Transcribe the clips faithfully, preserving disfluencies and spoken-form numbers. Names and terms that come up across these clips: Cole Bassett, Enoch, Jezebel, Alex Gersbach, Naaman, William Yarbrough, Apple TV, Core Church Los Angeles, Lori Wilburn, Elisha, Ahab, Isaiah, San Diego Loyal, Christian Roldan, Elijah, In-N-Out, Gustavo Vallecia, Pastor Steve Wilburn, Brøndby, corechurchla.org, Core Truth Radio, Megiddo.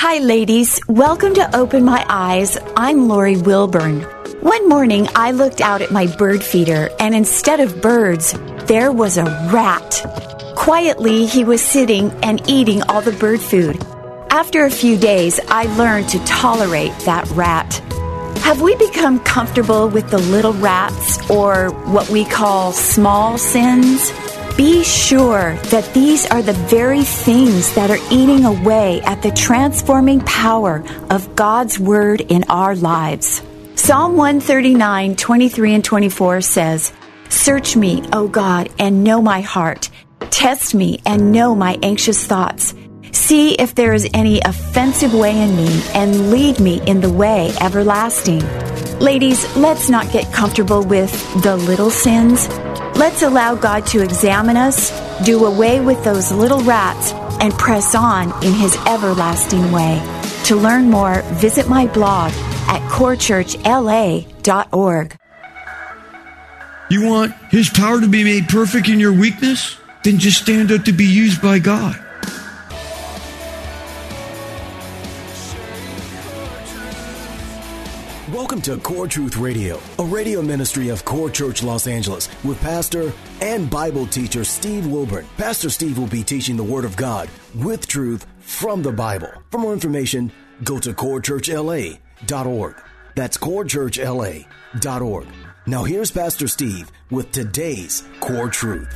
Hi, ladies. Welcome to Open My Eyes. I'm Lori Wilburn. One morning, I looked out at my bird feeder, and instead of birds, there was a rat. Quietly, he was sitting and eating all the bird food. After a few days, I learned to tolerate that rat. Have we become comfortable with the little rats, or what we call small sins? Be sure that these are the very things that are eating away at the transforming power of God's Word in our lives. Psalm one thirty-nine, twenty-three and twenty-four says, "Search me, O God, and know my heart. Test me and know my anxious thoughts. See if there is any offensive way in me, and lead me in the way everlasting." Ladies, let's not get comfortable with the little sins. Let's allow God to examine us, do away with those little rats, and press on in His everlasting way. To learn more, visit my blog at core church l a dot org. You want His power to be made perfect in your weakness? Then just stand up to be used by God. Welcome to Core Truth Radio, a radio ministry of Core Church Los Angeles with pastor and Bible teacher Steve Wilburn. Pastor Steve will be teaching the Word of God with truth from the Bible. For more information, go to core church l a dot org. That's core church l a dot org. Now here's Pastor Steve with today's Core Truth.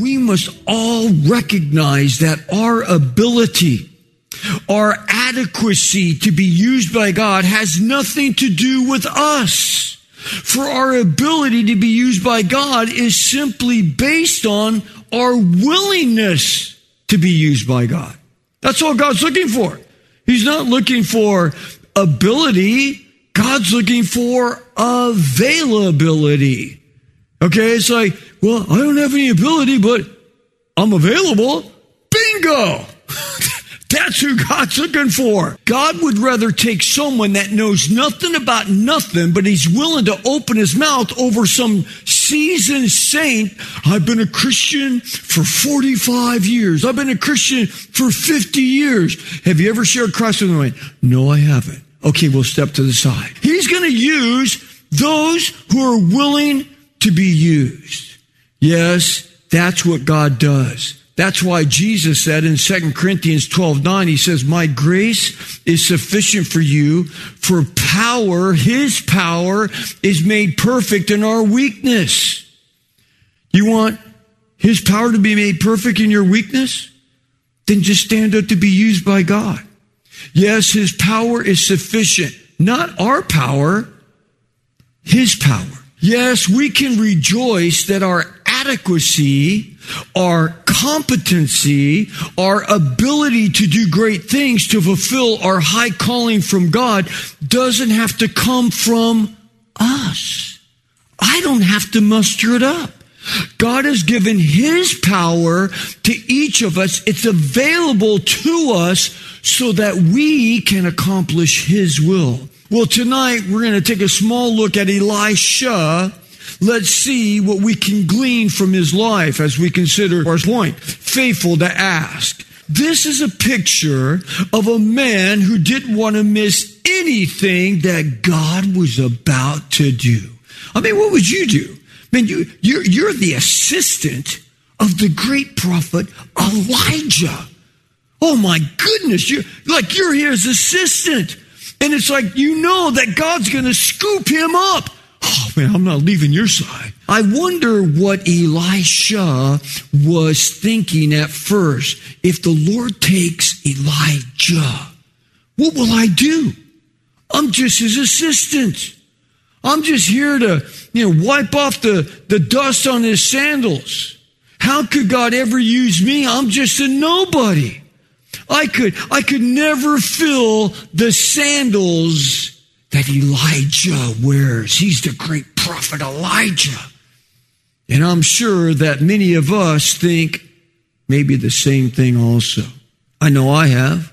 We must all recognize that our ability, our adequacy to be used by God has nothing to do with us. For our ability to be used by God is simply based on our willingness to be used by God. That's all God's looking for. He's not looking for ability. God's looking for availability. Okay, it's like, well, I don't have any ability, but I'm available. Bingo! That's who God's looking for. God would rather take someone that knows nothing about nothing, but he's willing to open his mouth over some seasoned saint. I've been a Christian for forty-five years. I've been a Christian for fifty years. Have you ever shared Christ with anyone? No, I haven't. Okay, we'll step to the side. He's going to use those who are willing to be used. Yes, that's what God does. That's why Jesus said in Second Corinthians twelve nine, he says, "My grace is sufficient for you, for power, his power, is made perfect in our weakness." You want his power to be made perfect in your weakness? Then just stand up to be used by God. Yes, his power is sufficient. Not our power, his power. Yes, we can rejoice that our adequacy, our competency, our ability to do great things, to fulfill our high calling from God, doesn't have to come from us. I don't have to muster it up. God has given his power to each of us. It's available to us so that we can accomplish his will. Well, tonight we're going to take a small look at Elisha. Let's see what we can glean from his life as we consider our point, faithful to ask. This is a picture of a man who didn't want to miss anything that God was about to do. I mean, what would you do? I mean, you, you're, you're the assistant of the great prophet Elijah. Oh my goodness, you're like you're his assistant. And it's like, you know that God's going to scoop him up. Oh, man, I'm not leaving your side. I wonder what Elisha was thinking at first. If the Lord takes Elijah, what will I do? I'm just his assistant. I'm just here to, you know, wipe off the, the dust on his sandals. How could God ever use me? I'm just a nobody. I could, I could never fill the sandals that Elijah wears. He's the great prophet Elijah. And I'm sure that many of us think maybe the same thing also. I know I have.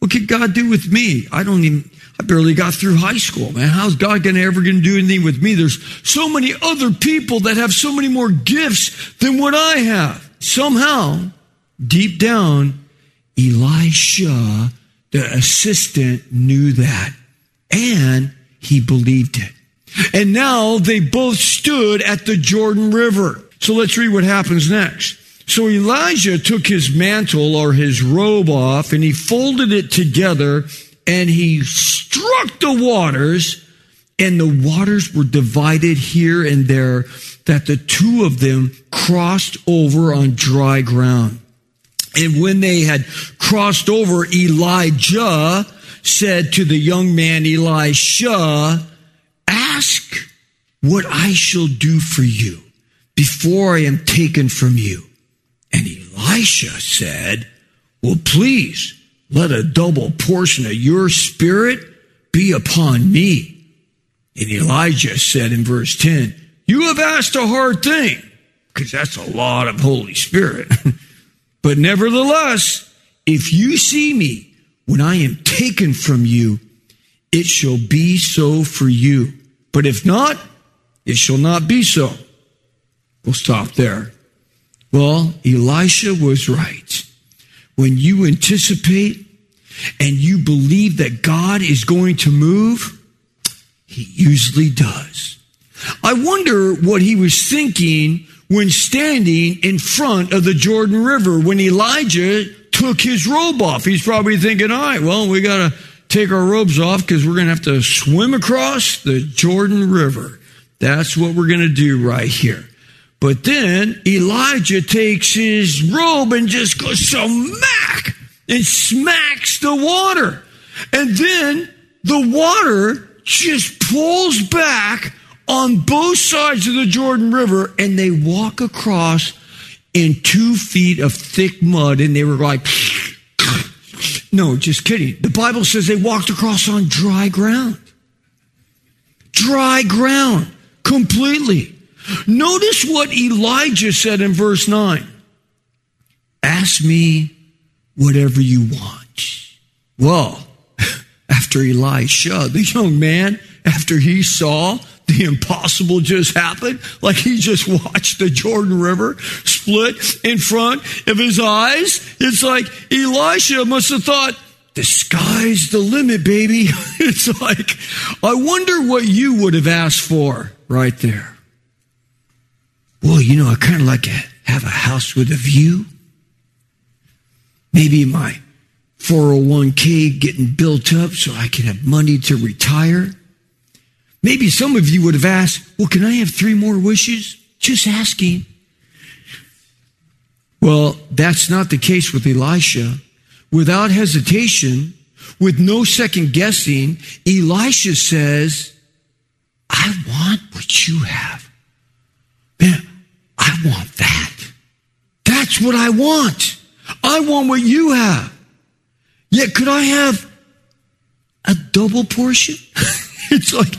What could God do with me? I don't even, I barely got through high school, man. How's God gonna ever gonna do anything with me? There's so many other people that have so many more gifts than what I have. Somehow, deep down, Elisha, the assistant, knew that, and he believed it. And now they both stood at the Jordan River. So let's read what happens next. So Elijah took his mantle or his robe off, and he folded it together, and he struck the waters, and the waters were divided here and there, that the two of them crossed over on dry ground. And when they had crossed over, Elijah said to the young man, Elisha, ask what I shall do for you before I am taken from you. And Elisha said, well, please let a double portion of your spirit be upon me. And Elijah said in verse ten, you have asked a hard thing, because that's a lot of Holy Spirit. But nevertheless, if you see me when I am taken from you, it shall be so for you. But if not, it shall not be so. We'll stop there. Well, Elisha was right. When you anticipate and you believe that God is going to move, he usually does. I wonder what he was thinking when standing in front of the Jordan River, when Elijah took his robe off. He's probably thinking, all right, well, we got to take our robes off because we're going to have to swim across the Jordan River. That's what we're going to do right here. But then Elijah takes his robe and just goes smack and smacks the water. And then the water just pulls back on both sides of the Jordan River, and they walk across in two feet of thick mud, and they were like, no, just kidding. The Bible says they walked across on dry ground. Dry ground, completely. Notice what Elijah said in verse nine. Ask me whatever you want. Well, after Elisha, the young man, after he saw the impossible just happened, like he just watched the Jordan River split in front of his eyes. It's like Elisha must have thought, the sky's the limit, baby. It's like, I wonder what you would have asked for right there. Well, you know, I kind of like to have a house with a view. Maybe my four oh one k getting built up so I can have money to retire. Maybe some of you would have asked, well, can I have three more wishes? Just asking. Well, that's not the case with Elisha. Without hesitation, with no second guessing, Elisha says, I want what you have. Man, I want that. That's what I want. I want what you have. Yet could I have a double portion? It's like,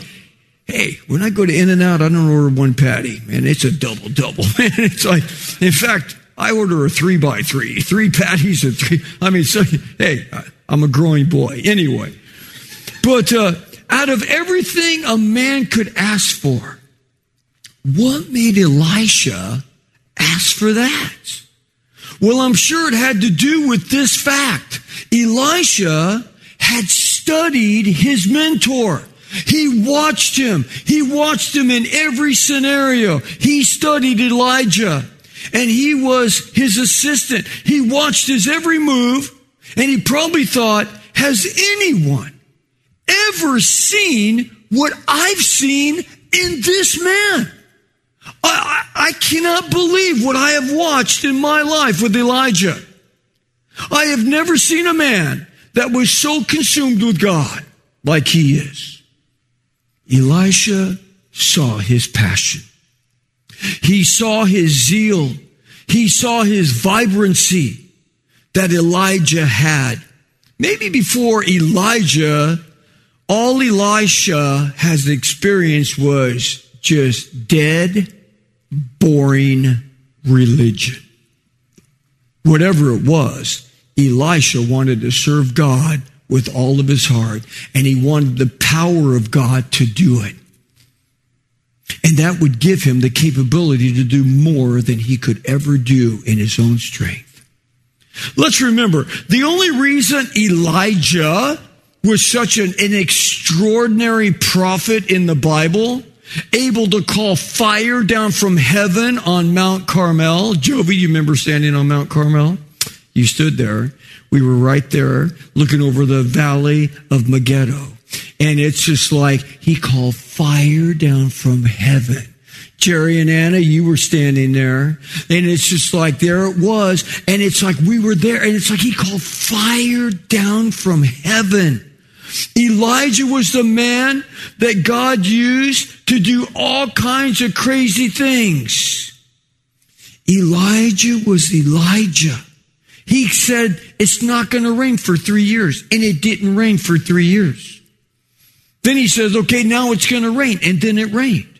hey, when I go to In-N-Out, I don't order one patty. Man, it's a double-double. Man, it's like, in fact, I order a three-by-three. Three patties and three. I mean, so, hey, I'm a growing boy. Anyway. But uh, out of everything a man could ask for, what made Elisha ask for that? Well, I'm sure it had to do with this fact. Elisha had studied his mentor. He watched him. He watched him in every scenario. He studied Elijah, and he was his assistant. He watched his every move, and he probably thought, has anyone ever seen what I've seen in this man? I, I, I cannot believe what I have watched in my life with Elijah. I have never seen a man that was so consumed with God like he is. Elisha saw his passion. He saw his zeal. He saw his vibrancy that Elijah had. Maybe before Elijah, all Elisha has experienced was just dead, boring religion. Whatever it was, Elisha wanted to serve God with all of his heart, and he wanted the power of God to do it. And that would give him the capability to do more than he could ever do in his own strength. Let's remember, the only reason Elijah was such an, an extraordinary prophet in the Bible, able to call fire down from heaven on Mount Carmel. Jovi, you remember standing on Mount Carmel? You stood there. We were right there looking over the valley of Megiddo. And it's just like he called fire down from heaven. Jerry and Anna, you were standing there. And it's just like there it was. And it's like we were there. And it's like he called fire down from heaven. Elijah was the man that God used to do all kinds of crazy things. Elijah was Elijah. He said, it's not going to rain for three years. And it didn't rain for three years. Then he says, okay, now it's going to rain. And then it rained.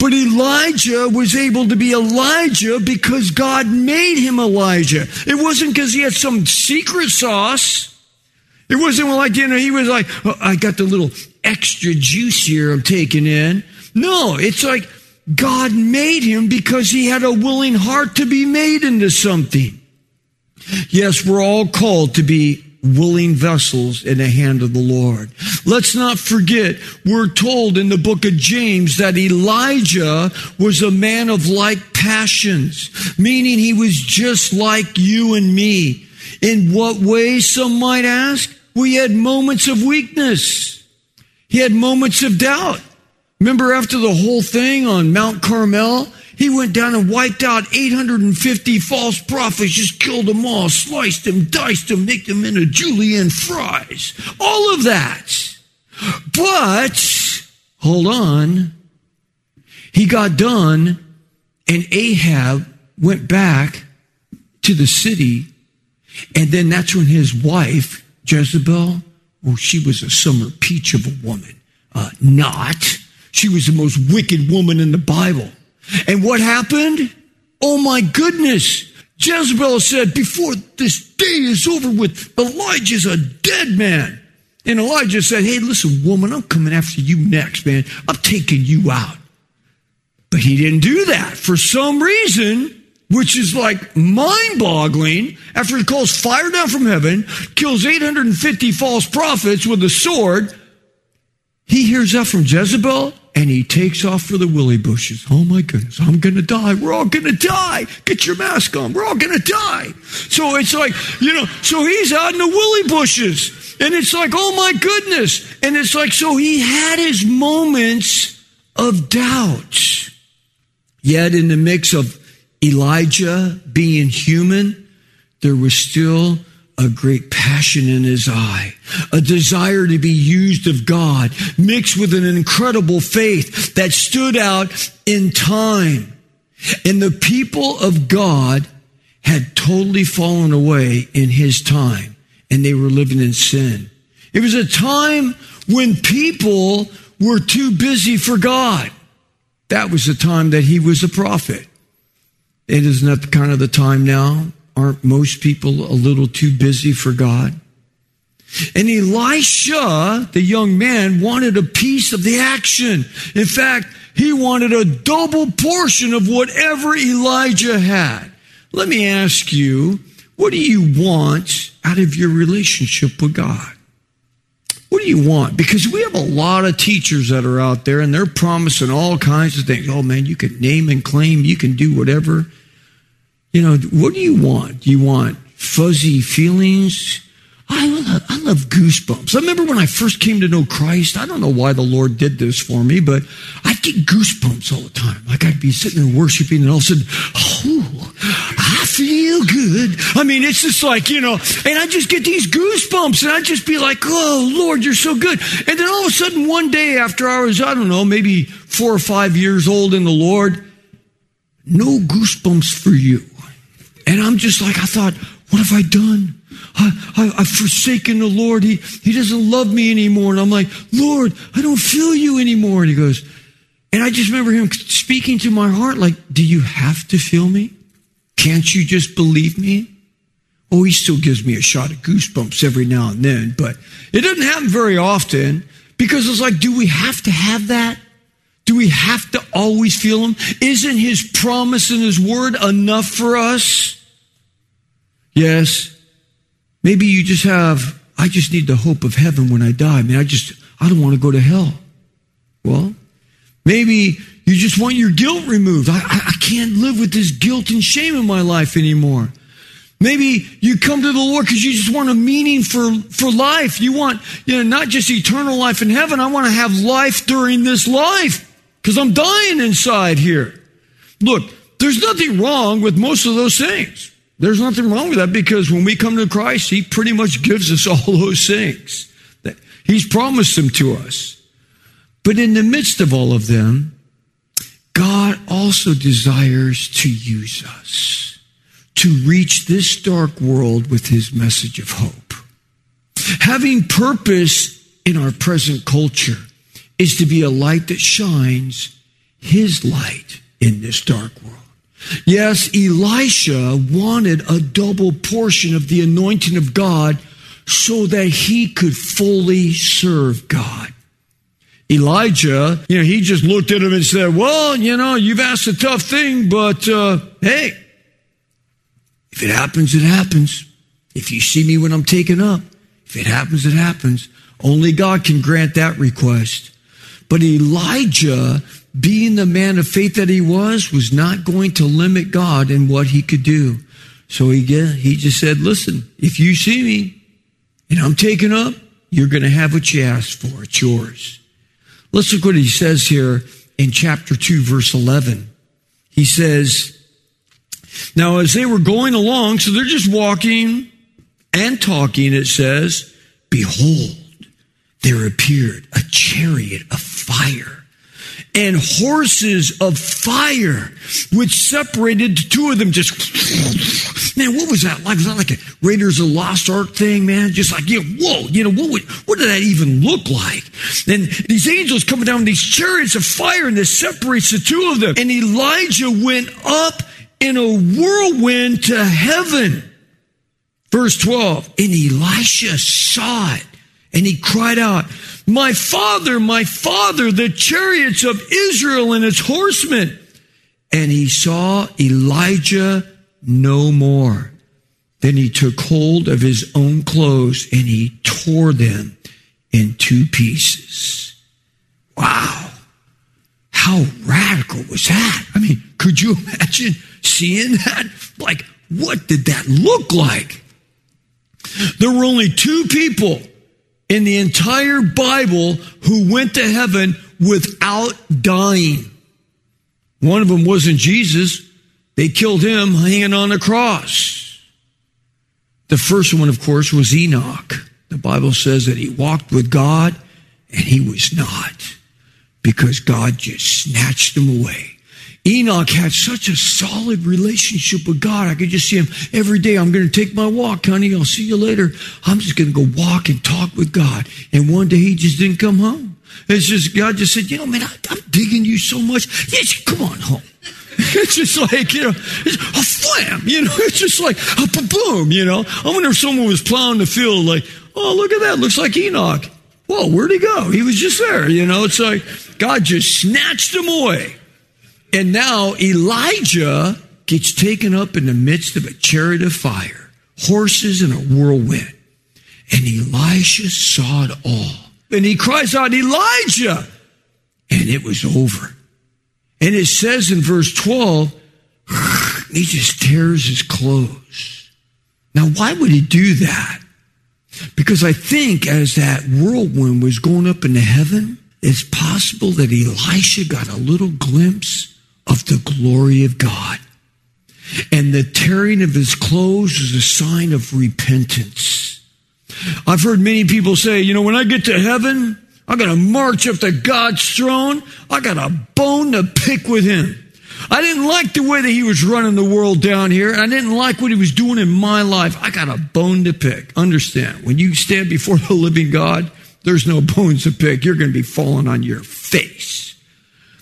But Elijah was able to be Elijah because God made him Elijah. It wasn't because he had some secret sauce. It wasn't like, you know, he was like, oh, I got the little extra juice here I'm taking in. No, it's like God made him because he had a willing heart to be made into something. Yes, we're all called to be willing vessels in the hand of the Lord. Let's not forget, we're told in the book of James that Elijah was a man of like passions, meaning he was just like you and me. In what way, some might ask? We had moments of weakness. He had moments of doubt. Remember after the whole thing on Mount Carmel, he went down and wiped out eight hundred fifty false prophets, just killed them all, sliced them, diced them, make them into julienne fries. All of that. But, hold on, he got done and Ahab went back to the city. And then that's when his wife, Jezebel, well, she was a summer peach of a woman. Uh, not. She was the most wicked woman in the Bible. And what happened? Oh, my goodness. Jezebel said, before this day is over with, Elijah's a dead man. And Elijah said, hey, listen, woman, I'm coming after you next, man. I'm taking you out. But he didn't do that for some reason, which is like mind-boggling, after he calls fire down from heaven, kills eight hundred fifty false prophets with a sword. He hears that from Jezebel, and he takes off for the willy bushes. Oh, my goodness, I'm going to die. We're all going to die. Get your mask on. We're all going to die. So it's like, you know, so he's out in the willy bushes, and it's like, oh, my goodness. And it's like, so he had his moments of doubt. Yet in the mix of Elijah being human, there was still a great passion in his eye, a desire to be used of God, mixed with an incredible faith that stood out in time. And the people of God had totally fallen away in his time, and they were living in sin. It was a time when people were too busy for God. That was the time that he was a prophet. It is not the kind of the time now. Aren't most people a little too busy for God? And Elisha, the young man, wanted a piece of the action. In fact, he wanted a double portion of whatever Elijah had. Let me ask you, what do you want out of your relationship with God? What do you want? Because we have a lot of teachers that are out there and they're promising all kinds of things. Oh man, you can name and claim, you can do whatever. You know, what do you want? Do you want fuzzy feelings? I love, I love goosebumps. I remember when I first came to know Christ, I don't know why the Lord did this for me, but I'd get goosebumps all the time. Like I'd be sitting there worshiping and all of a sudden, oh, I feel good. I mean, it's just like, you know, and I just get these goosebumps and I'd just be like, oh, Lord, you're so good. And then all of a sudden one day after I was, I don't know, maybe four or five years old in the Lord, no goosebumps for you. And I'm just like, I thought, what have I done? I, I, I've forsaken the Lord. He, he doesn't love me anymore. And I'm like, Lord, I don't feel you anymore. And he goes, and I just remember him speaking to my heart like, do you have to feel me? Can't you just believe me? Oh, he still gives me a shot of goosebumps every now and then, but it doesn't happen very often because it's like, do we have to have that? Do we have to always feel him? Isn't his promise and his word enough for us? Yes. Maybe you just have, I just need the hope of heaven when I die. I mean, I just, I don't want to go to hell. Well, maybe you just want your guilt removed. I, I, I can't live with this guilt and shame in my life anymore. Maybe you come to the Lord because you just want a meaning for, for life. You want, you know, not just eternal life in heaven. I want to have life during this life because I'm dying inside here. Look, there's nothing wrong with most of those things. There's nothing wrong with that because when we come to Christ, he pretty much gives us all those things. He's promised them to us. But in the midst of all of them, God also desires to use us to reach this dark world with his message of hope. Having purpose in our present culture is to be a light that shines his light in this dark world. Yes, Elisha wanted a double portion of the anointing of God so that he could fully serve God. Elijah, you know, he just looked at him and said, well, you know, you've asked a tough thing, but uh, hey, if it happens, it happens. If you see me when I'm taken up, if it happens, it happens. Only God can grant that request. But Elijah, being the man of faith that he was, was not going to limit God in what he could do. So he, he just said, listen, if you see me and I'm taken up, you're going to have what you asked for. It's yours. Let's look what he says here in chapter two, verse eleven. He says, now, as they were going along, so they're just walking and talking, it says, behold, there appeared a chariot of fire and horses of fire, which separated the two of them. Just, man, what was that like? Was that like a Raiders of the Lost Ark thing, man? Just like, yeah, whoa, you know, what would, what did that even look like? And these angels coming down, these chariots of fire, and this separates the two of them. And Elijah went up in a whirlwind to heaven. Verse twelve, and Elisha saw it, and he cried out, my father, my father, the chariots of Israel and its horsemen. And he saw Elijah no more. Then he took hold of his own clothes, and he tore them in two pieces. Wow. How radical was that? I mean, could you imagine seeing that? Like, what did that look like? There were only two people in the entire Bible who went to heaven without dying. One of them wasn't Jesus. They killed him hanging on the cross. The first one, of course, was Enoch. The Bible says that he walked with God and he was not, because God just snatched him away. Enoch had such a solid relationship with God. I could just see him every day. I'm going to take my walk, honey. I'll see you later. I'm just going to go walk and talk with God. And one day he just didn't come home. It's just, God just said, you know, man, I, I'm digging you so much. Yes, come on home. It's just like, you know, it's a flam, you know, it's just like a boom, you know. I wonder if someone was plowing the field like, oh, look at that. Looks like Enoch. Whoa, where'd he go? He was just there, you know. It's like God just snatched him away. And now Elijah gets taken up in the midst of a chariot of fire, horses and a whirlwind. And Elisha saw it all. And he cries out, Elijah! And it was over. And it says in verse twelve, he just tears his clothes. Now, why would he do that? Because I think as that whirlwind was going up into heaven, it's possible that Elisha got a little glimpse of the glory of God. And the tearing of his clothes is a sign of repentance. I've heard many people say, you know, when I get to heaven, I got to march up to God's throne. I got a bone to pick with him. I didn't like the way that he was running the world down here. I didn't like what he was doing in my life. I got a bone to pick. Understand, when you stand before the living God, there's no bones to pick. You're going to be falling on your face.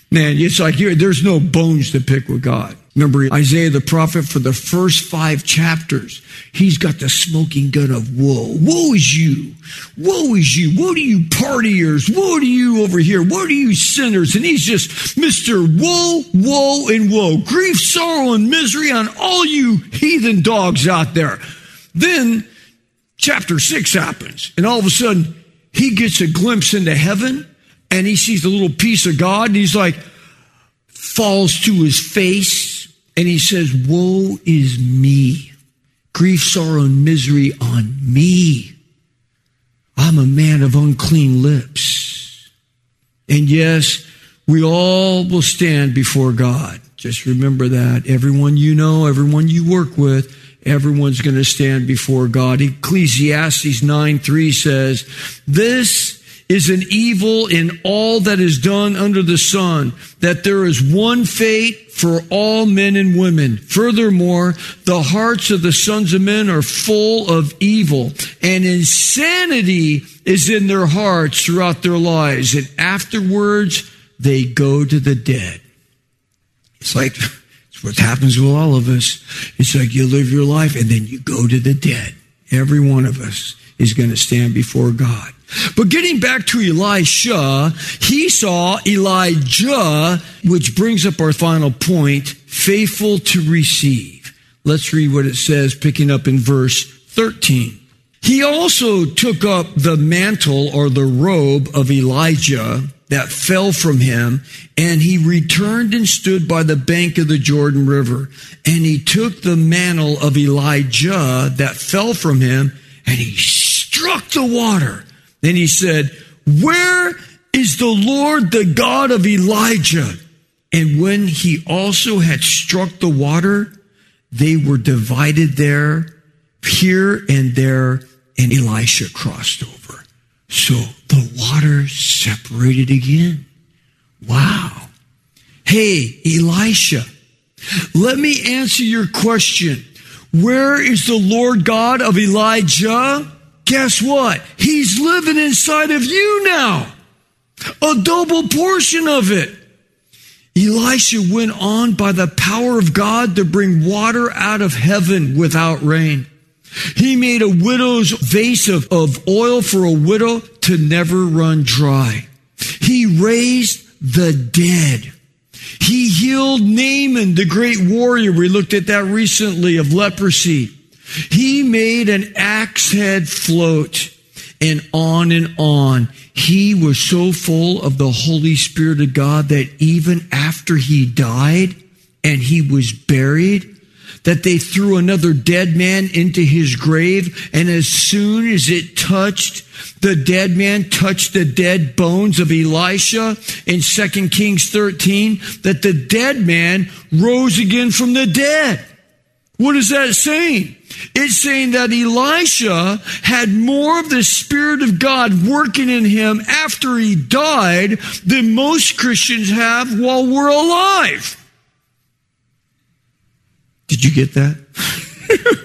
Man, it's like you're, there's no bones to pick with God. Remember Isaiah the prophet, for the first five chapters, he's got the smoking gun of woe. Woe is you. Woe is you. Woe to you partiers. Woe to you over here. Woe to you sinners. And he's just Mister Woe, woe, and woe. Grief, sorrow, and misery on all you heathen dogs out there. Then chapter six happens, and all of a sudden, he gets a glimpse into heaven, and he sees a little piece of God, and he's like, falls to his face. And he says, woe is me, grief, sorrow, and misery on me. I'm a man of unclean lips. And yes, we all will stand before God. Just remember that. Everyone you know, everyone you work with, everyone's going to stand before God. Ecclesiastes nine three says, this is an evil in all that is done under the sun, that there is one fate for all men and women. Furthermore, the hearts of the sons of men are full of evil, and insanity is in their hearts throughout their lives, and afterwards they go to the dead. It's like, it's what happens with all of us. It's like you live your life, and then you go to the dead. Every one of us is going to stand before God. But getting back to Elisha, he saw Elijah, which brings up our final point, faithful to receive. Let's read what it says, picking up in verse thirteen. He also took up the mantle or the robe of Elijah that fell from him, and he returned and stood by the bank of the Jordan River. And he took the mantle of Elijah that fell from him, and he struck the water. Then he said, where is the Lord, the God of Elijah? And when he also had struck the water, they were divided there, here and there, and Elisha crossed over. So the water separated again. Wow. Hey, Elisha, let me answer your question. Where is the Lord God of Elijah? Guess what? He's living inside of you now. A double portion of it. Elisha went on by the power of God to bring water out of heaven without rain. He made a widow's vase of, of oil for a widow to never run dry. He raised the dead. He healed Naaman, the great warrior. We looked at that recently, of leprosy. He made an axe head float, and on and on. He was so full of the Holy Spirit of God that even after he died and he was buried, that they threw another dead man into his grave, and as soon as it touched, the dead man touched the dead bones of Elisha in Second Kings thirteen, that the dead man rose again from the dead. What is that saying? It's saying that Elisha had more of the Spirit of God working in him after he died than most Christians have while we're alive. Did you get that?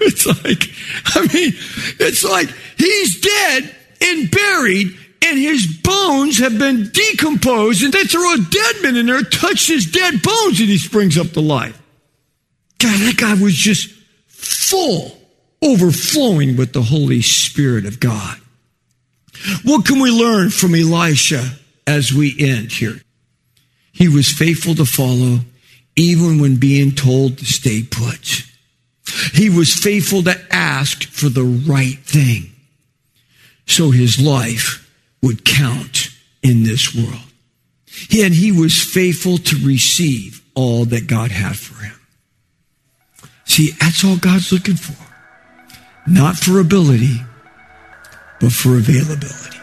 It's like, I mean, it's like he's dead and buried, and his bones have been decomposed, and they throw a dead man in there, touch his dead bones, and he springs up to life. God, that guy was just full, overflowing with the Holy Spirit of God. What can we learn from Elisha as we end here? He was faithful to follow, even when being told to stay put. He was faithful to ask for the right thing, so his life would count in this world. And he was faithful to receive all that God had for him. See, that's all God's looking for. Not for ability, but for availability.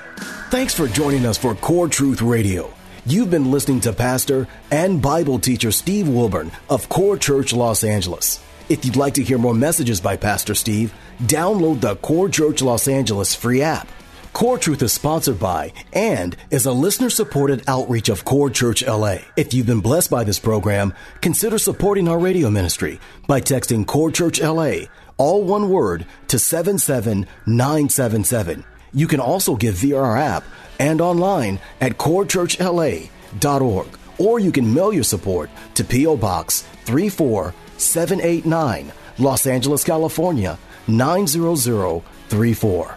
Thanks for joining us for Core Truth Radio. You've been listening to Pastor and Bible teacher Steve Wilburn of Core Church Los Angeles. If you'd like to hear more messages by Pastor Steve, download the Core Church Los Angeles free app. Core Truth is sponsored by and is a listener-supported outreach of Core Church L A. If you've been blessed by this program, consider supporting our radio ministry by texting Core Church L A, all one word, to seven seven nine seven seven. You can also give via our app and online at core church l a dot org, or you can mail your support to P O. Box three four seven eight nine, Los Angeles, California, nine zero zero three four.